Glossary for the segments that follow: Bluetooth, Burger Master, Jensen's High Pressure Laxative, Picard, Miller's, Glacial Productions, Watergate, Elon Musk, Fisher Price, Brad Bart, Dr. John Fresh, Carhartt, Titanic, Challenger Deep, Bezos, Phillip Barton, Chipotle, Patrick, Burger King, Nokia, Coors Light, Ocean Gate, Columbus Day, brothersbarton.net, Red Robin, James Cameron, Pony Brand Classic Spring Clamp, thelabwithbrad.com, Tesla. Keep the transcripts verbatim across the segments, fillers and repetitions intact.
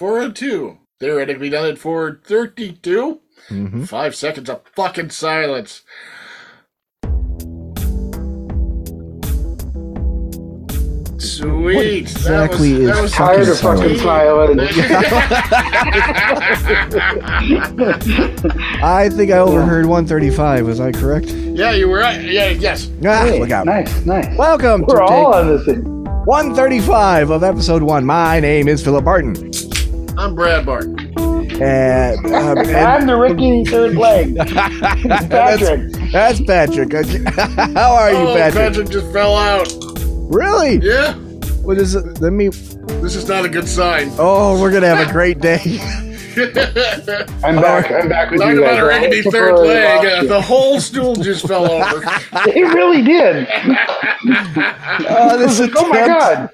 four oh two. Theoretically done at four thirty-two. Mm-hmm. Five seconds of fucking silence. Sweet. Exactly. That was, is that was tired of fucking silence. I think I overheard one thirty-five. Was I correct? Yeah, you were right. Yeah, yes. Ah, hey, look out. Nice, nice. Welcome we're to all on this thing. one thirty-five of episode one. My name is Phillip Barton. I'm Brad Bart. And, um, and I'm the rookie third leg. It's Patrick. That's, that's Patrick. How are oh, you, Patrick? Patrick just fell out. Really? Yeah. What is it? Let me. This is not a good sign. Oh, we're gonna have a great day. I'm back. I'm back with Talk you guys. Talking about a rickety right? third leg. Uh, the whole stool just fell over. It really did. Uh, this attempt, oh my god!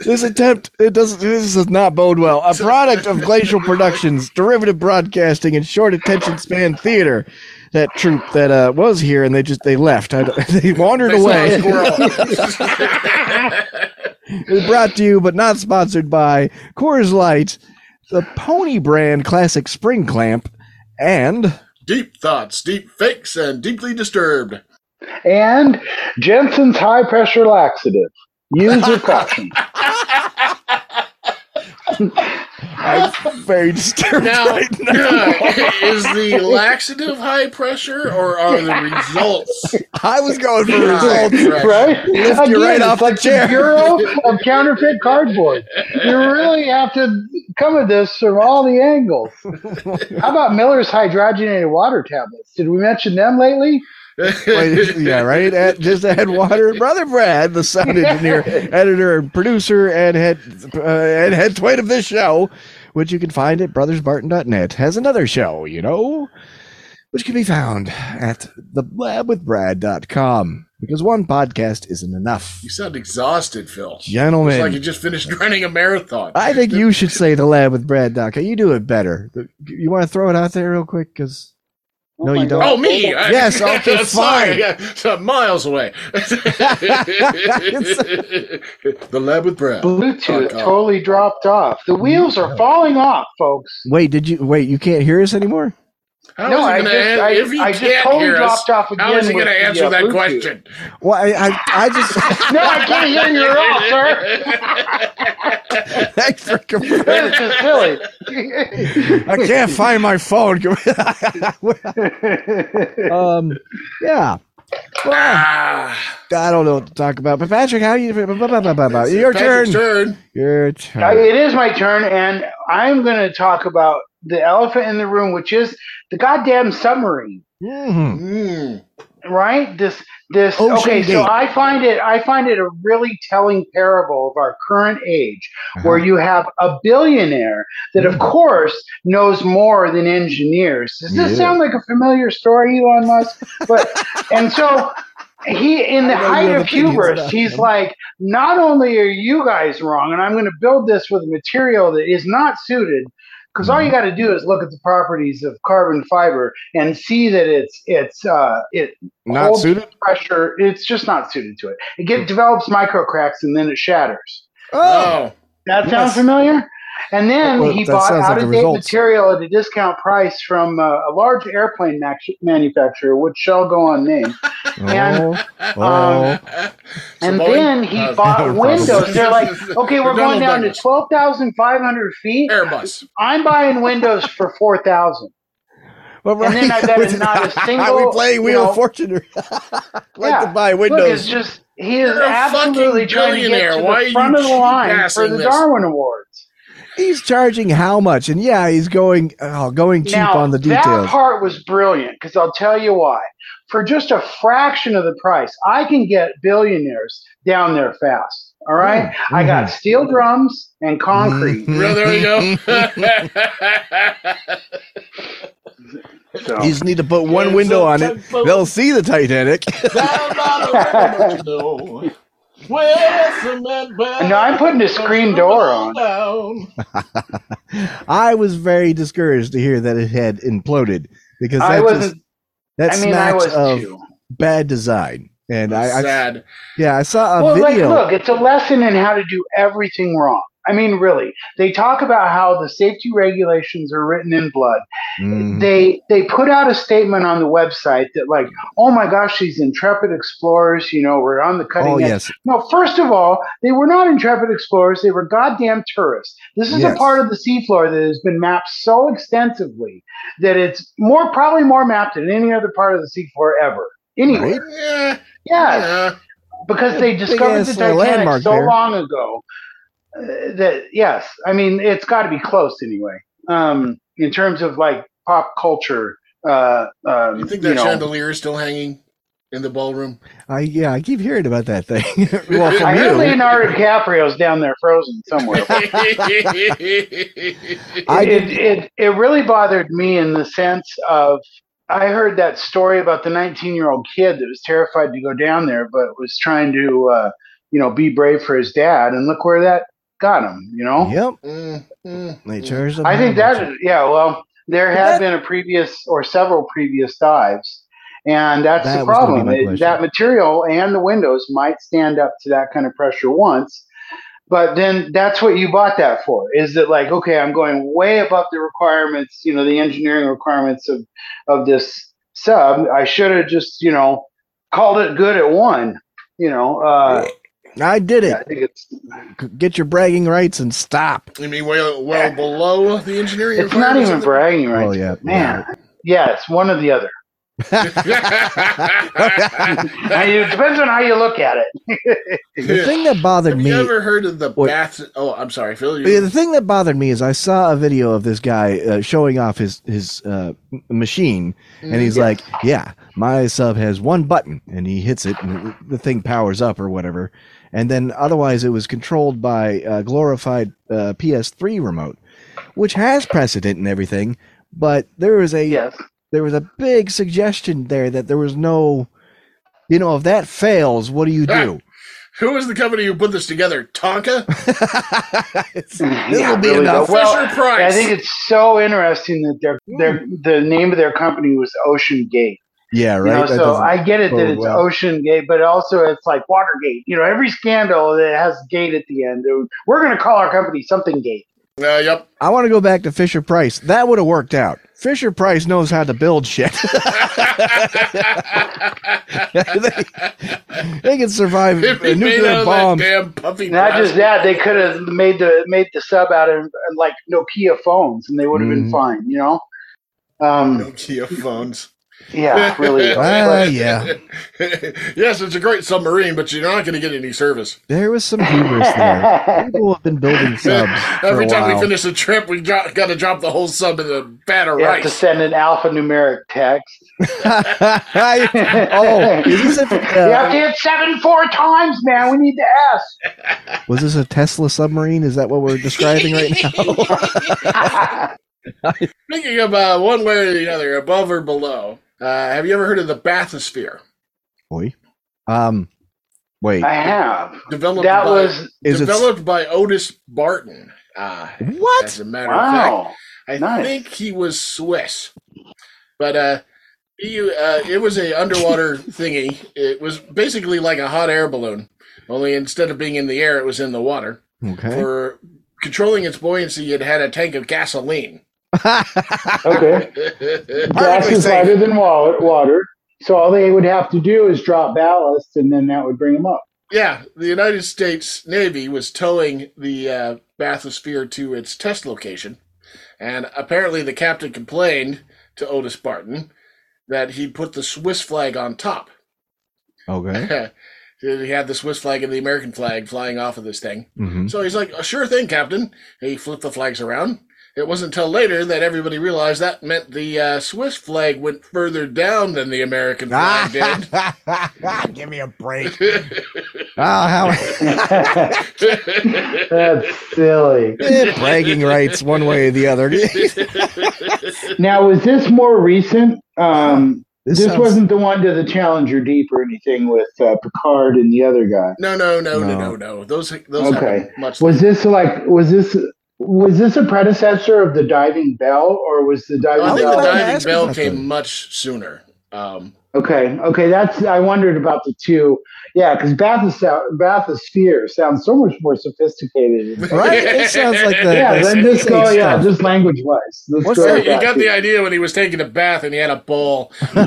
This attempt. It doesn't. This does not bode well. A product of Glacial Productions, derivative broadcasting, and short attention span theater. That troop that uh, was here, and they just they left. I, they wandered they away. It's brought to you, but not sponsored by Coors Light, the Pony Brand Classic Spring Clamp, and Deep Thoughts, Deep Fakes, and Deeply Disturbed, and Jensen's High Pressure Laxative. Use your caution. I'm very disturbed now, right now. Uh, is the laxative high pressure or are the results? I was going for results, right? Lift Again, you right off the chair. Bureau of counterfeit cardboard. You really have to come at this from all the angles. How about Miller's hydrogenated water tablets? Did we mention them lately? Wait, yeah, right? At, just add water. Brother Brad, the sound engineer, editor, and producer, and head uh, and head twait of this show, which you can find at brothers barton dot net, has another show, you know, which can be found at the lab with brad dot com. Because one podcast isn't enough. You sound exhausted, Phil. Gentlemen. It's like you just finished running a marathon. I think you should say the lab with brad dot com. You do it better. You want to throw it out there real quick? Because... No, oh you don't. God. Oh, me. I, yes, okay, fine. Yeah, miles away. The lab with Brad. Bluetooth totally dropped off. The wheels are falling off, folks. Wait, did you? Wait, you can't hear us anymore? How no, I just, add, I, if you I just totally dropped us, off again. How is he going to answer the, uh, that Bluetooth. question? Well, I, I, I just... No, I can't hear you at all, sir. Thanks for complaining. I can't find my phone. um, yeah. Well, ah. I don't know what to talk about. But Patrick, how are you? Blah, blah, blah, blah, blah. Your turn. turn. Your turn. Uh, it is my turn, and I'm going to talk about the elephant in the room, which is the goddamn submarine, mm-hmm. right? This, this. Ocean okay, Gate. So I find it, I find it a really telling parable of our current age, uh-huh. where you have a billionaire that, of course, knows more than engineers. Does this yeah. sound like a familiar story, Elon Musk? But and so. He, in the height of hubris, he's like, not only are you guys wrong, and I'm going to build this with material that is not suited, because all you got to do is look at the properties of carbon fiber and see that it's it's uh, it not holds suited? pressure. It's just not suited to it. It get, develops microcracks and then it shatters. Oh, that sounds yes. familiar. And then well, he bought out-of-date like material at a discount price from uh, a large airplane ma- manufacturer, which shall go unnamed. And oh, um, oh. and so then he uh, bought windows. They're like, okay, we're going down to twelve thousand five hundred feet. Airbus. I'm buying windows for four thousand. Well, right. And then I bet it's not a single. Are we playing Wheel of Fortune? Like yeah. to buy windows. Look, it's just he is You're absolutely trying to get to Why the front of the line for the this? Darwin Awards. He's charging how much? And yeah, he's going oh, going cheap now, on the details. That part was brilliant because I'll tell you why. For just a fraction of the price, I can get billionaires down there fast. All right? Mm-hmm. I got steel drums and concrete. Well, there we go. So. You just need to put one There's window on it. Boat. They'll see the Titanic. No, I'm putting a screen door on. I was very discouraged to hear that it had imploded because that I wasn't, just that I mean, smacks I of too. bad design. And I, sad. I yeah, I saw a well, video. Like, look, it's a lesson in how to do everything wrong. I mean, really, they talk about how the safety regulations are written in blood. Mm. They they put out a statement on the website that like, oh, my gosh, these intrepid explorers, you know, we're on the cutting oh, edge. Yes. No, first of all, they were not intrepid explorers. They were goddamn tourists. This is yes. a part of the seafloor that has been mapped so extensively that it's more probably more mapped than any other part of the seafloor ever. Anyway, yeah. Yes. yeah. Because they discovered the Titanic so there. long ago. That yes, I mean it's got to be close anyway. Um, in terms of like pop culture, uh, um, you think that you know, chandelier is still hanging in the ballroom? I uh, yeah, I keep hearing about that thing. well, I heard you. Leonardo DiCaprio's down there frozen somewhere. it, it it really bothered me in the sense of I heard that story about the nineteen-year-old kid that was terrified to go down there, but was trying to uh, you know be brave for his dad, and look where that. Got him, you know? Yep. Mm, mm, mm. I think that, yeah, well, there had that, been a previous or several previous dives, and that's that the problem. It, that material and the windows might stand up to that kind of pressure once, but then that's what you bought that for, is that like, okay, I'm going way above the requirements, you know, the engineering requirements of, of this sub. I should have just, you know, called it good at one, you know? Uh, yeah. I did it. Yeah, I think it's, get your bragging rights and stop. You mean well, well below the engineering? It's not even bragging rights. Oh, yeah. Man. Right. Yeah, it's one or the other. It depends on how you look at it. The thing that bothered Have me. Have you ever heard of the bath? Oh, I'm sorry, Phil. You... The thing that bothered me is I saw a video of this guy uh, showing off his his uh, machine, and he's yeah. like, "Yeah, my sub has one button, and he hits it, and the thing powers up or whatever." And then otherwise, it was controlled by a glorified uh, P S three remote, which has precedent and everything, but there is a. Yes. There was a big suggestion there that there was no, you know, if that fails, what do you do? Who was the company who put this together? Tonka? This yeah, will be really enough. Well, Fisher Price. I think it's so interesting that their their the name of their company was Ocean Gate. Yeah, right. You know, so I get it that it's well. Ocean Gate, but also it's like Watergate. You know, every scandal that has gate at the end. We're going to call our company something Gate. Uh, yep. I want to go back to Fisher Price. That would have worked out. Fisher Price knows how to build shit. they, they can survive if a nuclear bomb. That damn Not just that, they could have made the made the sub out of like Nokia phones, and they would have mm-hmm. been fine. You know, um, Nokia phones. Yeah, really. Uh, yeah. Yes, it's a great submarine, but you're not going to get any service. There was some hubris there. People have been building subs. Every time we finish a trip, we got, got to drop the whole sub in a vat of rice. You have to send an alphanumeric text. oh, is this a, uh, you have to hit seven four times, man. We need the S. Was this a Tesla submarine? Is that what we're describing right now? Thinking about one way or the other, above or below. Uh, have you ever heard of the bathysphere? Oi. Um, wait. I have. Developed that by, was developed by Otis Barton. Uh, what? As a matter wow. of fact, I nice. think he was Swiss, but uh, he, uh, it was a underwater thingy. It was basically like a hot air balloon, only instead of being in the air, it was in the water. Okay. For controlling its buoyancy, it had a tank of gasoline. Okay. Gas is lighter than water, so all they would have to do is drop ballast, and then that would bring them up. Yeah, the United States Navy was towing the uh, bathysphere to its test location, and apparently the captain complained to Otis Barton that he put the Swiss flag on top. Okay. He had the Swiss flag and the American flag flying off of this thing. Mm-hmm. So he's like, oh, sure thing, Captain. He flipped the flags around. It wasn't until later that everybody realized that meant the uh, Swiss flag went further down than the American flag did. Give me a break. oh, how That's silly. Bragging rights one way or the other. Now, is this more recent? Um, This, this sounds... wasn't the one to the Challenger Deep or anything with uh, Picard and the other guy. No, no, no, no, no, no. no. Those, those. Okay. Much was this like? Was this? Was this a predecessor of the Diving Bell, or was the Diving Bell? I think Bell the Diving Bell came much sooner. Um, Okay. Okay. That's, I wondered about the two. Yeah. Because bathysphere sounds so much more sophisticated. Right. It sounds like the. Yeah. Then just go, yeah, just language wise. What's that? You got the idea when he was taking a bath and he had a ball. I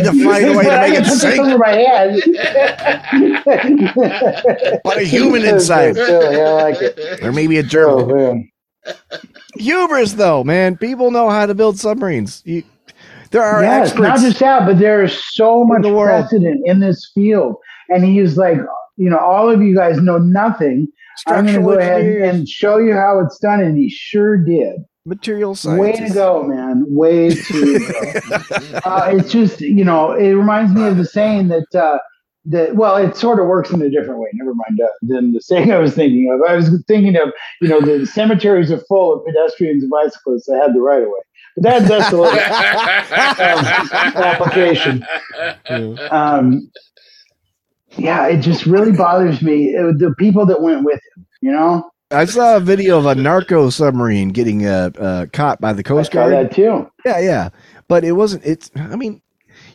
just need to find a way to make it sink. But a human inside. Yeah, I like it. Or maybe a German. Oh, man. Hubris, though, man. People know how to build submarines. You, there are yes, experts. Not just that, but there is so much precedent in this field. And he's like, you know, all of you guys know nothing. I'm going to go ahead and show you how it's done. And he sure did. Material science. Way to go, man. Way to go. uh, it's just, you know, it reminds me of the saying that, uh, that, well, it sort of works in a different way. Never mind uh, than the saying I was thinking of. I was thinking of, you know, the cemeteries are full of pedestrians and bicyclists that had the right of way. But that, that's the little, um, application. Mm. Um, yeah, it just really bothers me. It, the people that went with him, you know? I saw a video of a narco submarine getting uh, uh, caught by the Coast Guard. I saw that too. Yeah, yeah. But it wasn't, it's, I mean,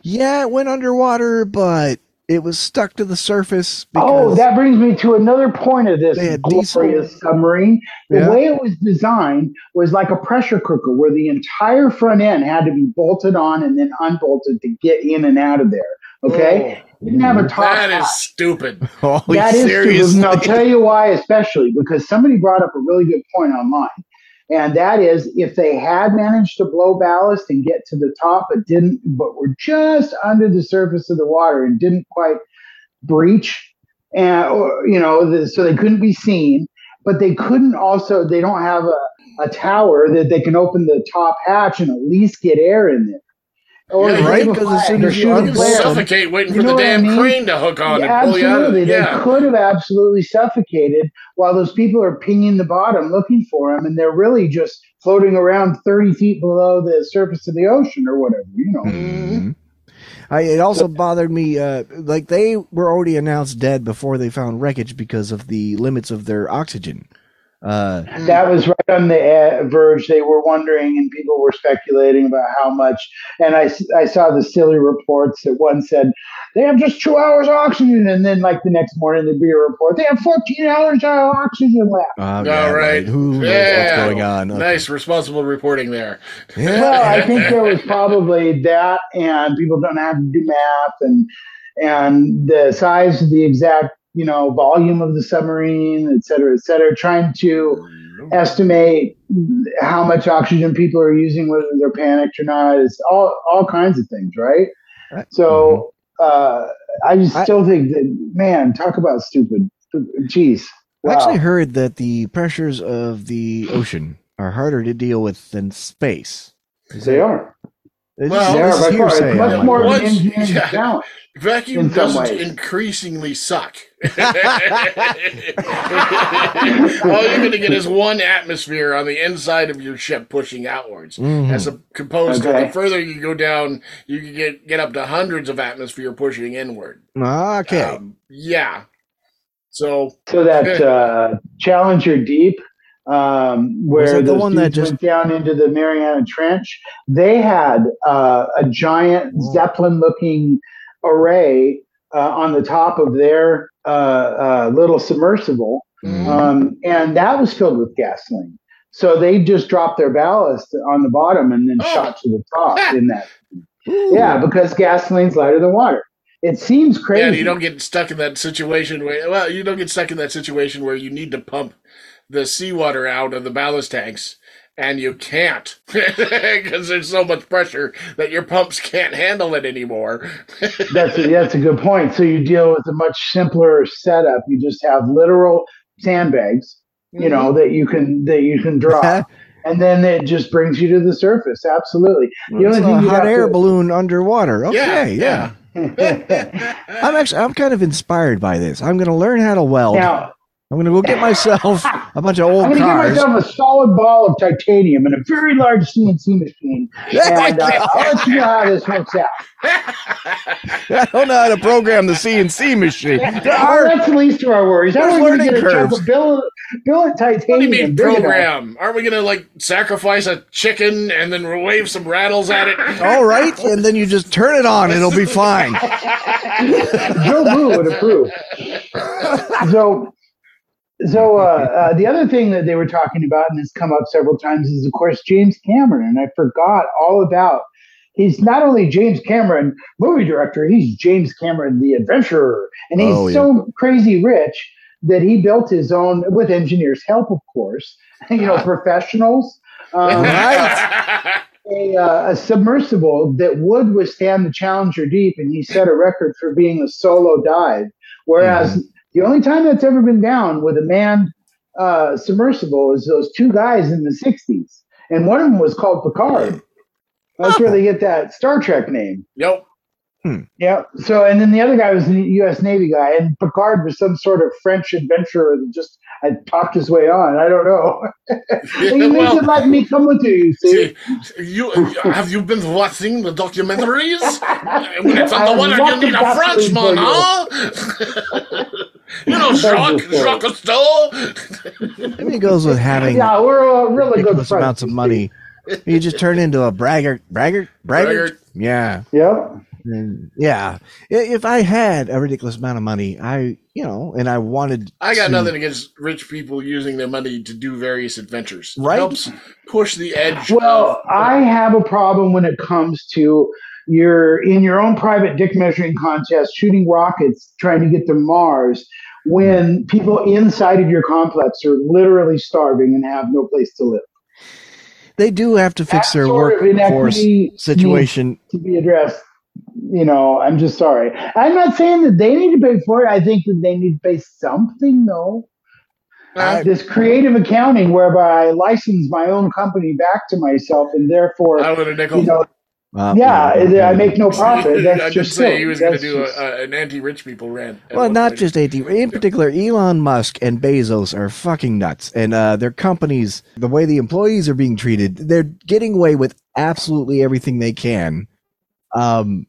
yeah, it went underwater, but it was stuck to the surface. Oh, that brings me to another point of this glorious diesel. submarine. The yeah. way it was designed was like a pressure cooker where the entire front end had to be bolted on and then unbolted to get in and out of there. Okay? Oh, didn't have a top That top. is stupid. Holy that is seriously. stupid. And I'll tell you why, especially because somebody brought up a really good point online. And that is, if they had managed to blow ballast and get to the top, but didn't, but were just under the surface of the water and didn't quite breach, and or, you know, the, so they couldn't be seen. But they couldn't also, they don't have a, a tower that they can open the top hatch and at least get air in there. Or yeah, right, because as soon as you suffocate waiting you for the damn I mean? crane to hook on yeah, and pull you out of it. Yeah. They could have absolutely suffocated while those people are pinging the bottom looking for them, and they're really just floating around thirty feet below the surface of the ocean or whatever, you know. Mm-hmm. I, it also bothered me, uh, like they were already announced dead before they found wreckage because of the limits of their oxygen. Uh, that was right on the uh, verge. They were wondering and people were speculating about how much. And I, I saw the silly reports that one said, they have just two hours of oxygen. And then like the next morning, there'd be a report. They have fourteen hours of oxygen left. Oh, God, all right. Man. Who knows yeah. what's going on? Okay. Nice responsible reporting there. Yeah. Well, I think there was probably that and people don't have to do math and, and the size of the exact, you know, volume of the submarine, et cetera, et cetera, trying to estimate how much oxygen people are using, whether they're panicked or not. It's all, all kinds of things, right? right. So uh, I just I, still think that, man, talk about stupid. Jeez. Wow. I actually heard that the pressures of the ocean are harder to deal with than space. They are. It's well, it's, it's much more of an engineering yeah, challenge. Vacuum doesn't ways. increasingly suck. All you're going to get is one atmosphere on the inside of your ship pushing outwards. Mm-hmm. As a, composed okay. to the further you go down, you can get, get up to hundreds of atmosphere pushing inward. Okay. Um, yeah. So so that uh, Challenger Deep, Um, where the one that just went down into the Mariana Trench, they had uh, a giant oh. Zeppelin-looking array uh, on the top of their uh, uh, little submersible, mm. um, and that was filled with gasoline. So they just dropped their ballast on the bottom and then oh. shot to the top ah. in that. Ooh. Yeah, because gasoline's lighter than water. It seems crazy. Yeah, you don't get stuck in that situation where well, you don't get stuck in that situation where you need to pump the seawater out of the ballast tanks, and you can't because there's so much pressure that your pumps can't handle it anymore. That's a, that's a good point. So you deal with a much simpler setup. You just have literal sandbags, you mm-hmm. know, that you can that you can draw, and then it just brings you to the surface. Absolutely. Well, the only thing you hot air to... balloon underwater. Okay, yeah. yeah. yeah. I'm actually I'm kind of inspired by this. I'm going to learn how to weld. Now, I'm going to go get myself a bunch of old I'm cars. I'm going to give myself a solid ball of titanium in a very large C N C machine, and uh, I'll let you know how this works out. I don't know how to program the C N C machine. Yeah, are, well, that's the least of our worries. How are we going to get a bill, bill of titanium? What do you mean program? Are we going to, like, sacrifice a chicken and then wave some rattles at it? All right, and then you just turn it on. It'll be fine. Joe Boo would approve. So... So uh, uh, the other thing that they were talking about, and has come up several times, is, of course, James Cameron. And I forgot all about, he's not only James Cameron, movie director, he's James Cameron, the adventurer. And he's oh, yeah. so crazy rich that he built his own, with engineers' help, of course, you know, professionals, um, right? a, uh, a submersible that would withstand the Challenger Deep. And he set a record for being a solo dive, whereas... Mm. The only time that's ever been down with a manned uh, submersible is those two guys in the sixties. And one of them was called Picard. That's where they get that Star Trek name. Yep. Hmm. Yep. So, and then the other guy was a U S Navy guy, and Picard was some sort of French adventurer that just had talked his way on. I don't know. You yeah, well, should let me come with you, you see. You, have you been watching the documentaries? It's on the one again in a Frenchman, huh? You know, Jacques, Jacques Cousteau. Maybe it goes with having yeah, we're, uh, really ridiculous good amounts of money. You just turn into a braggart. Braggart? Braggart? braggart. Yeah. Yep. And yeah, if I had a ridiculous amount of money, I, you know, and I wanted, I got to, nothing against rich people using their money to do various adventures. Right, it helps push the edge. Well, of- I have a problem when it comes to your in your own private dick measuring contest, shooting rockets, trying to get to Mars, when people inside of your complex are literally starving and have no place to live. They do have to fix that their workforce situation to be addressed. You know, I'm just sorry. I'm not saying that they need to pay for it. I think that they need to pay something, though. Uh, this creative accounting whereby I license my own company back to myself, and therefore, I would a nickel. You know, uh, yeah, yeah, I make no profit. That's I just say he was going to do just... a, an anti-rich people rant. Well, not point. just anti. In particular, Elon Musk and Bezos are fucking nuts, and uh, their companies, the way the employees are being treated, they're getting away with absolutely everything they can. Um,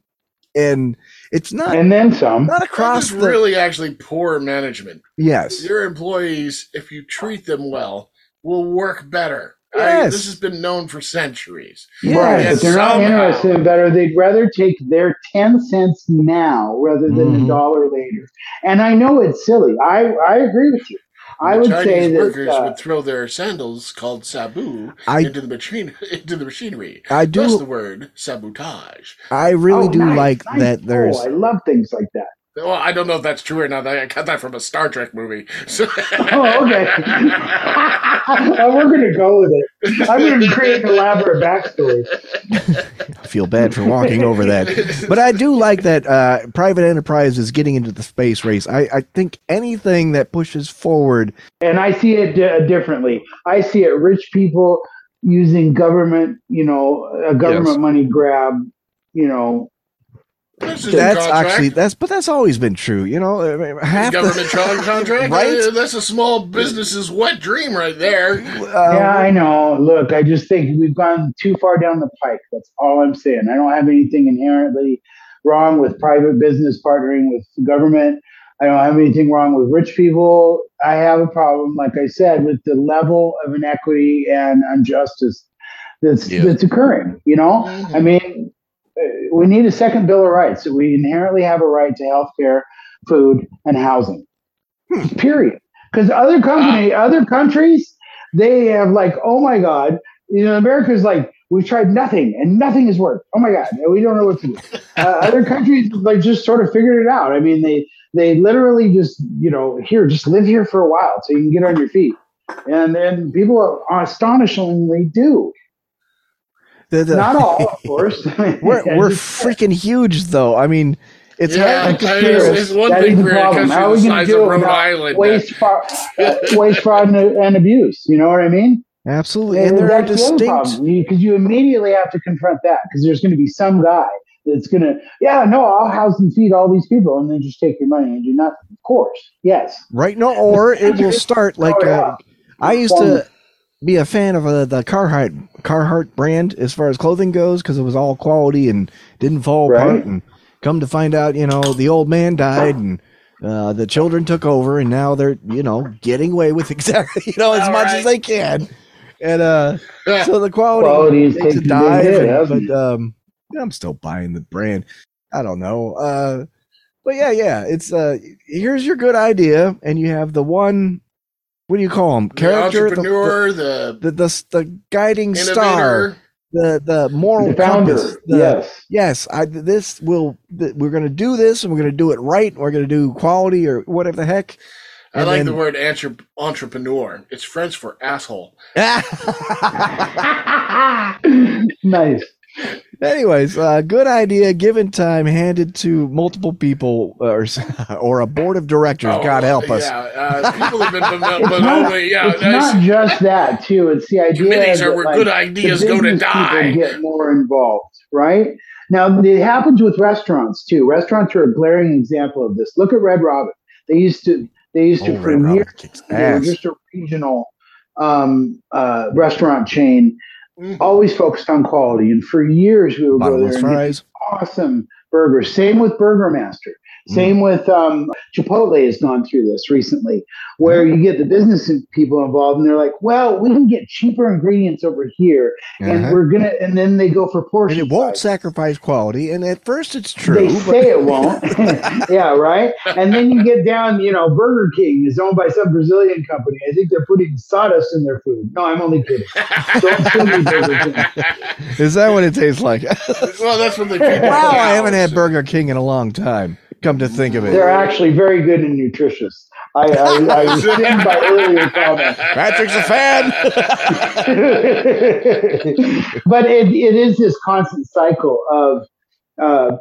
and it's not, and then some, not across the, really actually poor management. Yes. Your employees, if you treat them well, will work better. Yes. I, this has been known for centuries. Yes. Right. But they're somehow, not interested in better. They'd rather take their ten cents now rather than mm-hmm. a dollar later. And I know it's silly. I, I agree with you. I would Chinese say that workers uh, would throw their sandals called sabu I, into the machine into the machinery. I do. That's the word sabotage. I really oh, do nice, like nice. that. There's. Oh, I love things like that. Well, I don't know if that's true or not. I got that from a Star Trek movie. So. Oh, okay. Well, we're going to go with it. I'm going to create an elaborate backstory. I feel bad for walking over that. But I do like that uh, private enterprise is getting into the space race. I, I think anything that pushes forward. And I see it d- differently. I see it rich people using government, you know, a government yes. money grab, you know. This is that's actually that's but that's always been true, you know. I mean, half government the, contract, right? That's a small business's wet dream, right there. Um, yeah, I know. Look, I just think we've gone too far down the pike. That's all I'm saying. I don't have anything inherently wrong with private business partnering with government. I don't have anything wrong with rich people. I have a problem, like I said, with the level of inequity and injustice that's yeah. that's occurring. You know, mm-hmm. I mean. We need a second Bill of Rights. So we inherently have a right to health care, food, and housing. Hmm. Period. Because other company, wow. other countries, they have like, oh my God, you know, America's like, we've tried nothing and nothing has worked. Oh my God, we don't know what to do. Uh, other countries like just sort of figured it out. I mean, they they literally just, you know, here, just live here for a while so you can get on your feet. And then people astonishingly do. The, the, Not all, of course. we're we're freaking huge, though. I mean, it's yeah, hard to it's, it's one that thing for a country the size of Rhode Island. Waste, fraud, uh, waste, fraud, and, and abuse. You know what I mean? Absolutely. And, and there are distinct. Because you, you immediately have to confront that, because there's going to be some guy that's going to, yeah, no, I'll house and feed all these people, and then just take your money and do nothing. Of course. Yes. Right? No, or it will start like oh, yeah. a. I used to be a fan of uh, the Carhartt Carhartt brand as far as clothing goes because it was all quality and didn't fall right. apart. And come to find out, you know, the old man died and uh, the children took over, and now they're, you know, getting away with exactly, you know, as all much right. as they can. And uh, yeah. so the quality, quality is takes a dive, and, but um, I'm still buying the brand. I don't know. Uh, but yeah, yeah, it's uh, here's your good idea, and you have the one. What do you call him? Character, the entrepreneur, the the, the, the, the guiding innovator, star, the the moral the founder. Compass, the, yes, yes. I this will th- we're going to do this, and we're going to do it right. And we're going to do quality or whatever the heck. I and like then, the word entre- entrepreneur. It's French for asshole. Nice. Anyways, uh, good idea, given time, handed to multiple people or, or a board of directors. Oh, God help us. Yeah, uh, people have been phenomenal, but not, only, yeah, it's not just that, too. It's the idea committees are that, where like, good ideas go to die. Get more involved, right? Now, it happens with restaurants, too. Restaurants are a glaring example of this. Look at Red Robin. They used to... They used to oh, premiere they were just a regional um, uh, restaurant chain, mm-hmm. always focused on quality. And for years, we would Bottom go there fries. And get awesome burgers. Same with Burger Master. Mm. Same with um, Chipotle has gone through this recently, where mm. you get the business people involved, and they're like, well, we can get cheaper ingredients over here, uh-huh. and we're going to – and then they go for portion And it won't size. Sacrifice quality, and at first it's true. They but- say it won't. Yeah, right? And then you get down, you know, Burger King is owned by some Brazilian company. I think they're putting sawdust in their food. No, I'm only kidding. Don't send me Burger King. Is that what it tastes like? Well, that's what they keep. Wow, I haven't had Burger King in a long time. Come to think of it, they're actually very good and nutritious. I, I, I was thinking by earlier comments. Patrick's a fan, but it, it is this constant cycle of uh,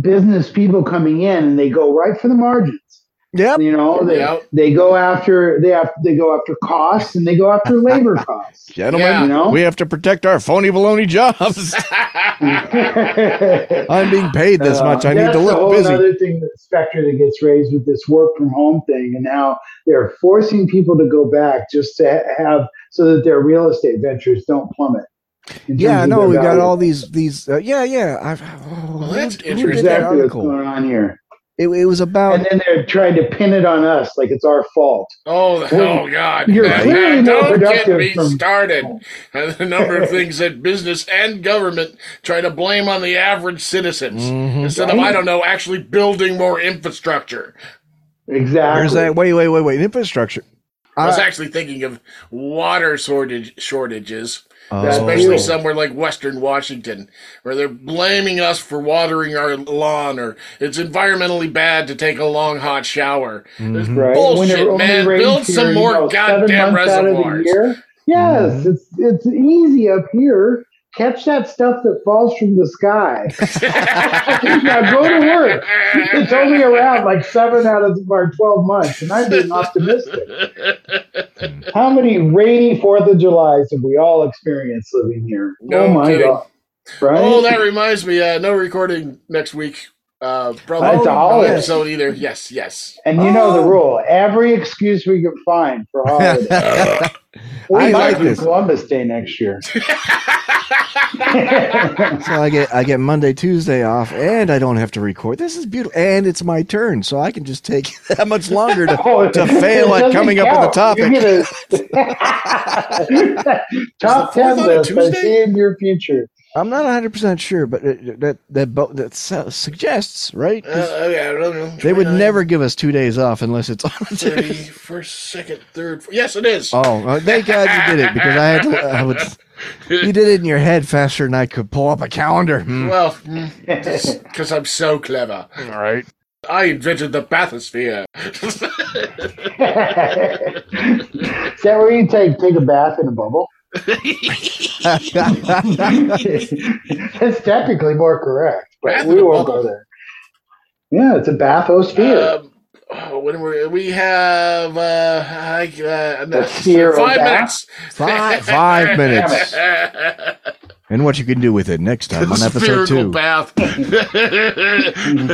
business people coming in, and they go right for the margins. Yep. You know, they yep. they go after they have they go after costs, and they go after labor costs. Gentlemen, yeah. you know? We have to protect our phony baloney jobs. I'm being paid this uh, much. I need to look whole busy. That's another thing, the specter that gets raised with this work from home thing, and now they're forcing people to go back just to have so that their real estate ventures don't plummet. Yeah, no, we got all these these. Uh, yeah, yeah. I've, oh, well, that's who, interesting. Who did that exactly article? What's going on here? It, it was about, and then they're trying to pin it on us like it's our fault. Oh, well, oh God! You're yeah, yeah, don't get me from- started. The number of things that business and government try to blame on the average citizens mm-hmm. instead right? of I don't know, actually building more infrastructure. Exactly. Where's that? Wait, wait, wait, wait! Infrastructure. I was uh, actually thinking of water shortage shortages. Oh. Especially somewhere like Western Washington, where they're blaming us for watering our lawn, or it's environmentally bad to take a long hot shower. Mm-hmm. Right. Bullshit, man! Build some here, more you know, goddamn reservoirs. Yes, mm-hmm. it's it's easy up here. Catch that stuff that falls from the sky. Now go to work. It's only around like seven out of our twelve months, and I'm being optimistic. How many rainy Fourth of Julys have we all experienced living here? No oh my kidding. God! Right? Oh, that reminds me. Uh, no recording next week. Uh, probably it's a holiday. No episode either. Yes, yes. And you oh. know the rule. Every excuse we can find for holiday. uh, we I might like do this. Columbus Day next year. So I get I get Monday, Tuesday off, and I don't have to record. This is beautiful, and it's my turn, so I can just take that much longer to, oh, to fail at coming count. Up with the topic. Gonna... Top ten list I see in your future. I'm not one hundred percent sure, but it, that that bo- that su- suggests, right? Uh, okay, I don't know. They would never give us two days off unless it's on Tuesday. First, second, third. Fourth. Yes, it is. Oh, uh, thank God you did it because I had to. I would. You did it in your head faster than I could pull up a calendar. Hmm. Well, because I'm so clever. All right. I invented the bathysphere. Is that where you take take a bath in a bubble? It's technically more correct, but bath we won't bubble. Go there. Yeah, it's a bathosphere. Um, oh, when we we have uh, I, uh, five, minutes. five, five minutes. Five minutes. And what you can do with it next time on episode two. Spherical bath.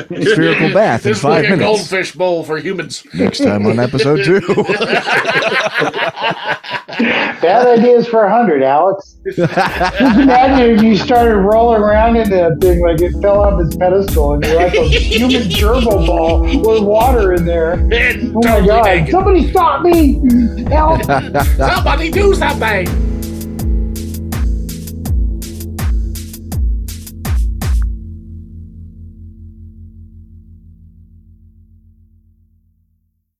Spherical bath in five minutes. It's like a goldfish bowl for humans. Next time on episode two. Bad ideas for one hundred, Alex. Just imagine if you started rolling around in that thing like it fell off its pedestal and you're like a human gerbil ball with water in there. And oh totally my God. Naked. Somebody stop me. Help. Somebody do something.